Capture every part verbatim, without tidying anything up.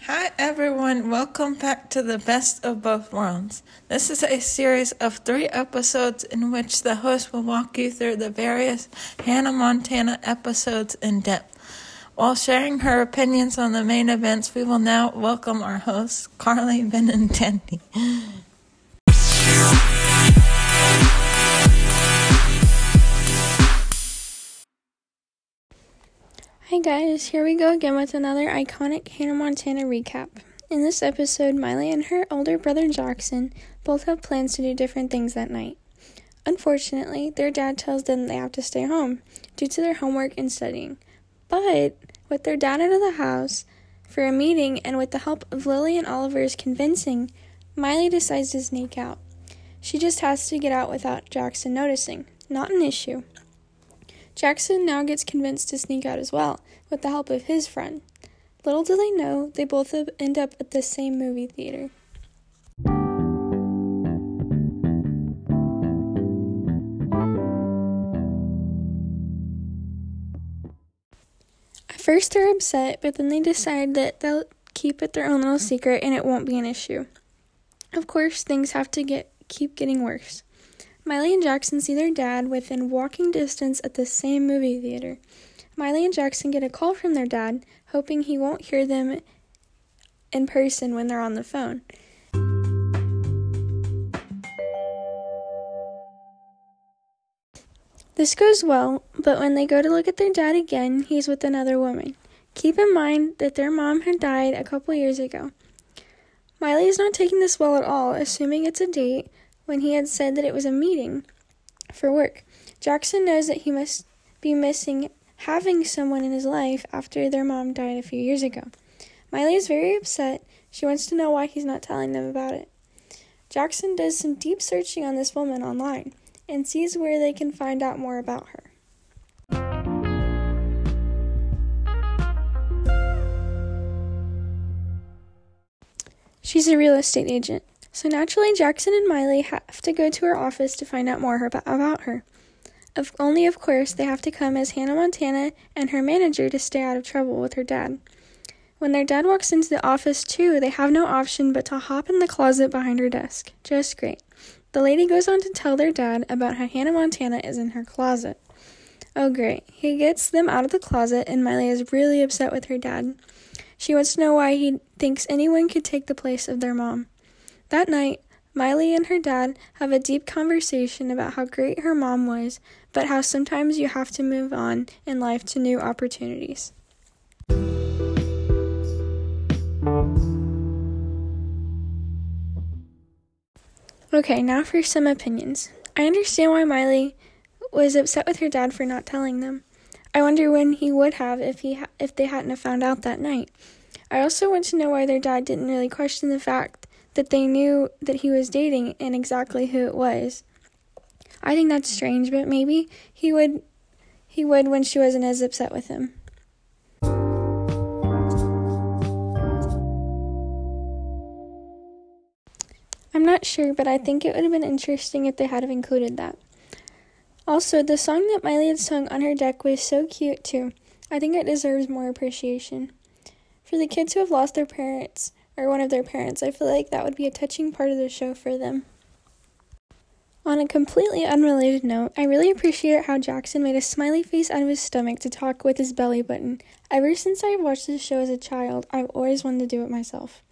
Hi everyone, welcome back to the Best of Both Worlds. This is a series of three episodes in which the host will walk you through the various Hannah Montana episodes in depth. While sharing her opinions on the main events, we will now welcome our host, Carly Benintendi. Hi guys, here we go again with another iconic Hannah Montana recap. In this episode, Miley and her older brother Jackson both have plans to do different things that night. Unfortunately, their dad tells them they have to stay home due to their homework and studying. But with their dad out of the house for a meeting and with the help of Lily and Oliver's convincing, Miley decides to sneak out. She just has to get out without Jackson noticing. Not an issue. Jackson now gets convinced to sneak out as well, with the help of his friend. Little do they know, they both end up at the same movie theater. At first they're upset, but then they decide that they'll keep it their own little secret and it won't be an issue. Of course, things have to get keep getting worse. Miley and Jackson see their dad within walking distance at the same movie theater. Miley and Jackson get a call from their dad, hoping he won't hear them in person when they're on the phone. This goes well, but when they go to look at their dad again, he's with another woman. Keep in mind that their mom had died a couple years ago. Miley is not taking this well at all, assuming it's a date, when he had said that it was a meeting for work. Jackson knows that he must be missing having someone in his life after their mom died a few years ago. Miley is very upset. She wants to know why he's not telling them about it. Jackson does some deep searching on this woman online and sees where they can find out more about her. She's a real estate agent. So naturally, Jackson and Miley have to go to her office to find out more about her. Of, only, of course, they have to come as Hannah Montana and her manager to stay out of trouble with her dad. When their dad walks into the office, too, they have no option but to hop in the closet behind her desk. Just great. The lady goes on to tell their dad about how Hannah Montana is in her closet. Oh, great. He gets them out of the closet, and Miley is really upset with her dad. She wants to know why he thinks anyone could take the place of their mom. That night, Miley and her dad have a deep conversation about how great her mom was, but how sometimes you have to move on in life to new opportunities. Okay, now for some opinions. I understand why Miley was upset with her dad for not telling them. I wonder when he would have if he ha- if they hadn't have found out that night. I also want to know why their dad didn't really question the fact that they knew that he was dating and exactly who it was. I think that's strange, but maybe he would he would when she wasn't as upset with him. I'm not sure, but I think it would have been interesting if they had have included that. Also, the song that Miley had sung on her deck was so cute too. I think it deserves more appreciation. For the kids who have lost their parents, or one of their parents, I feel like that would be a touching part of the show for them. On a completely unrelated note, I really appreciate how Jackson made a smiley face out of his stomach to talk with his belly button. Ever since I watched this show as a child, I've always wanted to do it myself.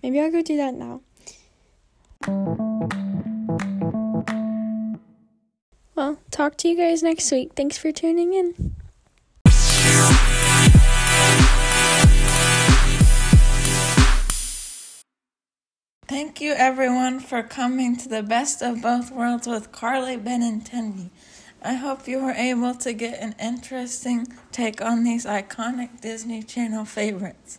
Maybe I'll go do that now. Well, talk to you guys next week. Thanks for tuning in. Thank you, everyone, for coming to the Best of Both Worlds with Carly Benintendi. I hope you were able to get an interesting take on these iconic Disney Channel favorites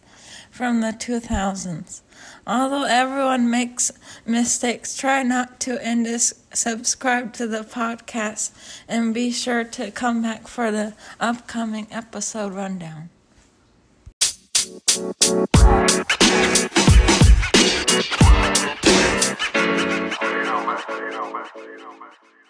from the two thousands. Although everyone makes mistakes, try not to, and just subscribe to the podcast and be sure to come back for the upcoming episode rundown. You know, man. You know, man.